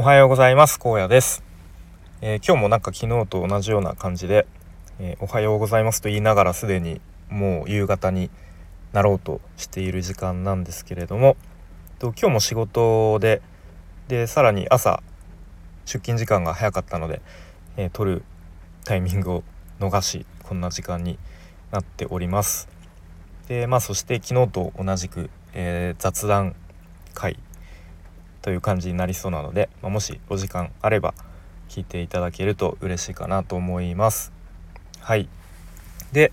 おはようございます。高野です。今日もなんか昨日と同じような感じで、おはようございますと言いながらすでにもう夕方になろうとしている時間なんですけれども、今日も仕事でさらに朝出勤時間が早かったので、撮るタイミングを逃しこんな時間になっております。でそして昨日と同じく、雑談会という感じになりそうなので、もしお時間あれば聞いていただけると嬉しいかなと思います。はい。で、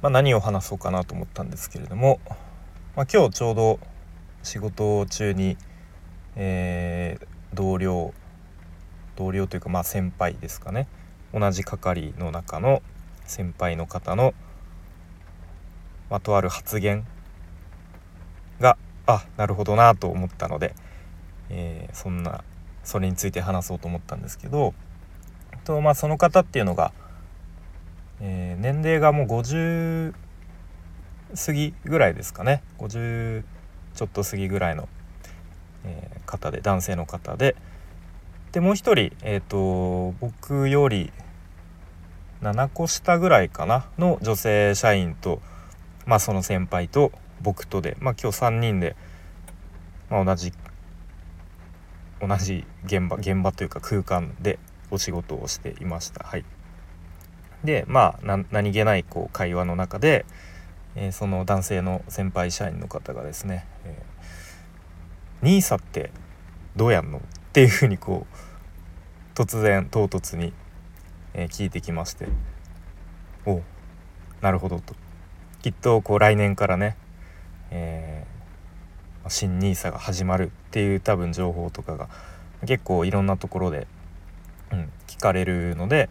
何を話そうかなと思ったんですけれども、今日ちょうど仕事中に、同僚というか、先輩ですかね、同じ係の中の先輩の方の、とある発言がなるほどなと思ったので、それについて話そうと思ったんですけど、その方っていうのが、年齢がもう50過ぎぐらいですかね、50ちょっと過ぎぐらいの、方で、男性の方で、もう一人、僕より7個下ぐらいかなの女性社員と、その先輩と僕とで、今日3人で、同じ現場というか空間でお仕事をしていました。はい。で何気ない会話の中で、その男性の先輩社員の方がですね、NISA ってどうやんのっていうふうに唐突に、聞いてきまして、なるほどと、きっと来年からね、新NISAが始まるっていう多分情報とかが結構いろんなところで、聞かれるので、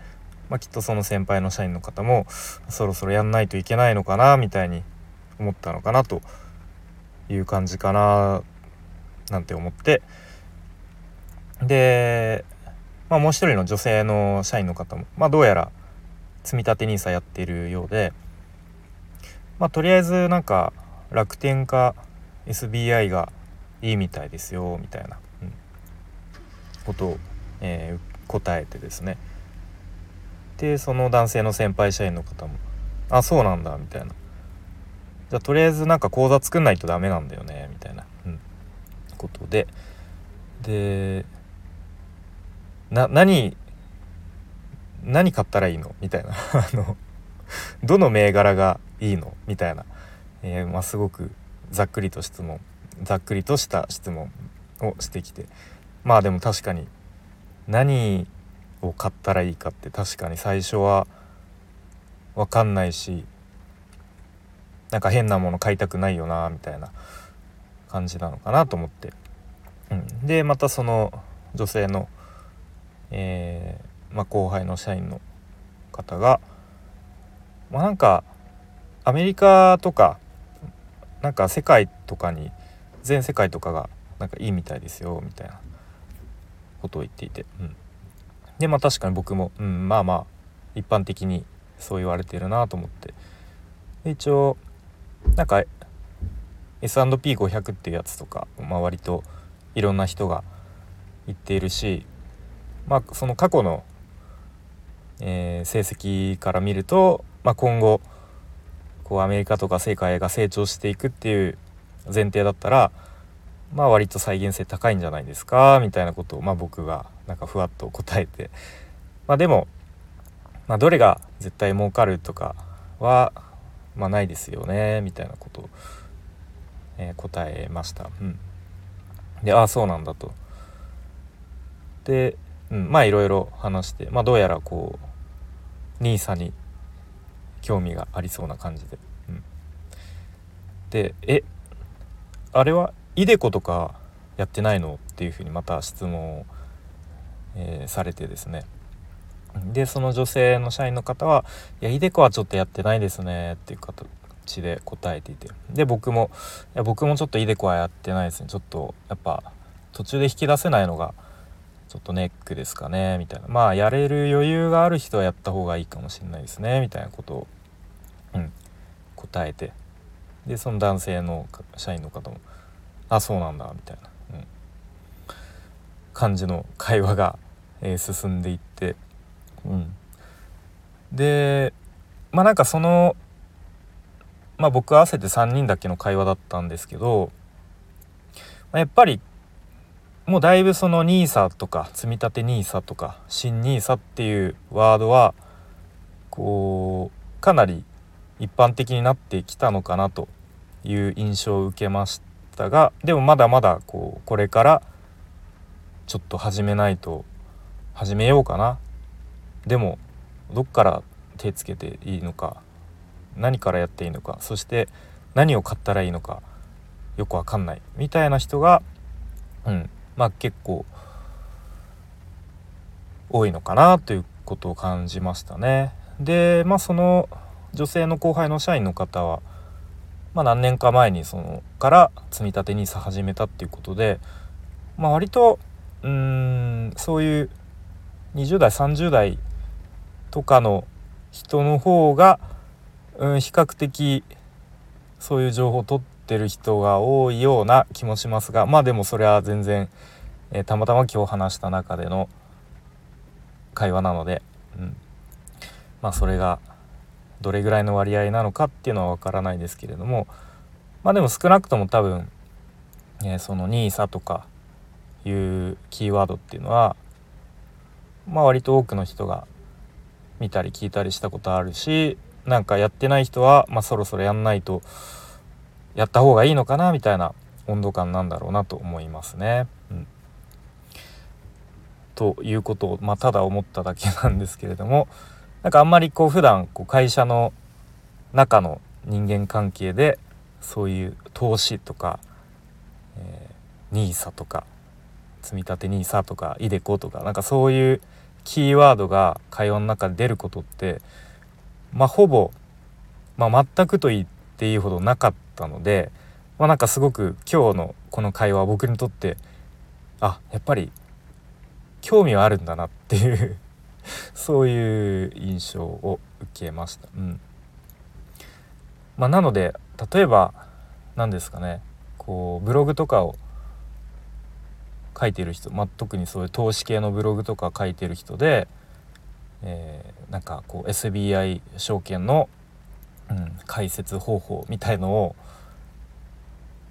きっとその先輩の社員の方もそろそろやんないといけないのかなみたいに思ったのかなという感じかななんて思って、で、もう一人の女性の社員の方も、どうやら積み立てNISAやっているようで、とりあえずなんか楽天かSBI がいいみたいですよみたいな、ことを、答えてですね、でその男性の先輩社員の方もそうなんだみたいな、じゃあとりあえずなんか口座作んないとダメなんだよねみたいな、ことで、何買ったらいいのみたいなどの銘柄がいいのみたいな、すごくざっくりとした質問をしてきて、でも確かに何を買ったらいいかって確かに最初は分かんないし、なんか変なもの買いたくないよなみたいな感じなのかなと思って、でまたその女性の、後輩の社員の方が、なんかアメリカとかなんか世界とかに全世界とかがなんかいいみたいですよみたいなことを言っていて、で確かに僕も、一般的にそう言われてるなと思って、で一応なんか S&P500 っていうやつとか、割といろんな人が言っているし、その過去の、成績から見ると、今後アメリカとか世界が成長していくっていう前提だったら、割と再現性高いんじゃないですかみたいなことを、僕がなんかふわっと答えて、でも、どれが絶対儲かるとかは、ないですよねみたいなことを、答えました。でそうなんだと、で、いろいろ話して、どうやらNISAに興味がありそうな感じで、であれはイデコとかやってないのっていうふうにまた質問を、されてですね、でその女性の社員の方は、いやイデコはちょっとやってないですねっていう形で答えていて、で僕もちょっとイデコはやってないですね、ちょっとやっぱ途中で引き出せないのがちょっとネックですかねみたいな、やれる余裕がある人はやった方がいいかもしれないですねみたいなことを、答えて、でその男性の社員の方もそうなんだみたいな、感じの会話が、進んでいって、で、なんかその、僕合わせて3人だけの会話だったんですけど、やっぱりもうだいぶその NISA とか積立 NISA とか新 NISA っていうワードはこうかなり一般的になってきたのかなという印象を受けましたが、でもまだまだこれからちょっと始めようかな、でもどっから手つけていいのか、何からやっていいのか、そして何を買ったらいいのかよくわかんないみたいな人が、結構多いのかなということを感じましたね。で、その女性の後輩の社員の方は、何年か前にそのから積立 NISA 始めたっていうことで、割とそういう20代30代とかの人の方が、比較的そういう情報を取ってる人が多いような気もしますが、でもそれは全然、たまたま今日話した中での会話なので、それがどれぐらいの割合なのかっていうのはわからないですけれども、でも少なくとも多分、その NISA とかいうキーワードっていうのは、割と多くの人が見たり聞いたりしたことあるし、なんかやってない人は、そろそろやんないとやった方がいいのかなみたいな温度感なんだろうなと思いますね、ということを、ただ思っただけなんですけれども、なんかあんまり普段会社の中の人間関係でそういう投資とか、NISA とか積立 NISA とかイデコとか、なんかそういうキーワードが会話の中で出ることってほぼ、全くと言っていいほどなかったので、なんかすごく今日のこの会話は僕にとって、やっぱり興味はあるんだなっていうそういう印象を受けました。なので例えば何ですかね、ブログとかを書いてる人、特にそういう投資系のブログとか書いてる人で、なんかSBI 証券の、解説方法みたいのを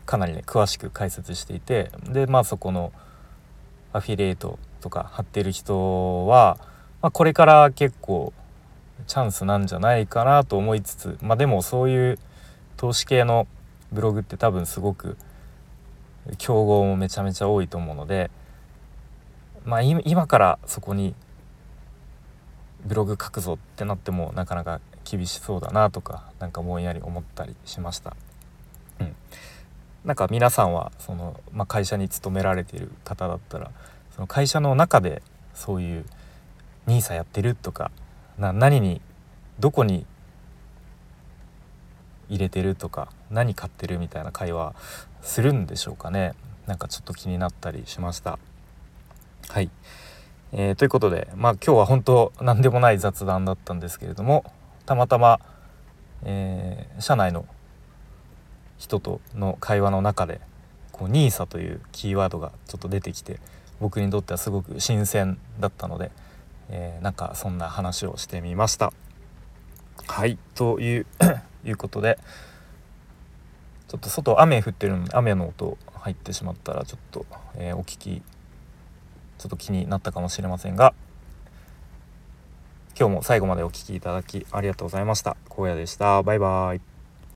かなり詳しく解説していて、でそこのアフィリエイトとか貼ってる人は、これから結構チャンスなんじゃないかなと思いつつ、でもそういう投資系のブログって多分すごく競合もめちゃめちゃ多いと思うので、今からそこにブログ書くぞってなってもなかなか厳しそうだなとか、なんかぼんやり思ったりしました。なんか皆さんはその、会社に勤められている方だったら、その会社の中でそういうNISAやってるとか、何にどこに入れてるとか何買ってるみたいな会話するんでしょうかね。なんかちょっと気になったりしました。はい。ということで、今日は本当何でもない雑談だったんですけれども、たまたま、社内の人との会話の中でNISA というキーワードがちょっと出てきて、僕にとってはすごく新鮮だったので、なんかそんな話をしてみました。はい、ということで、ちょっと外雨降ってるので雨の音入ってしまったらちょっと、お聞きちょっと気になったかもしれませんが、今日も最後までお聞きいただきありがとうございました。高野でした。バイバイ。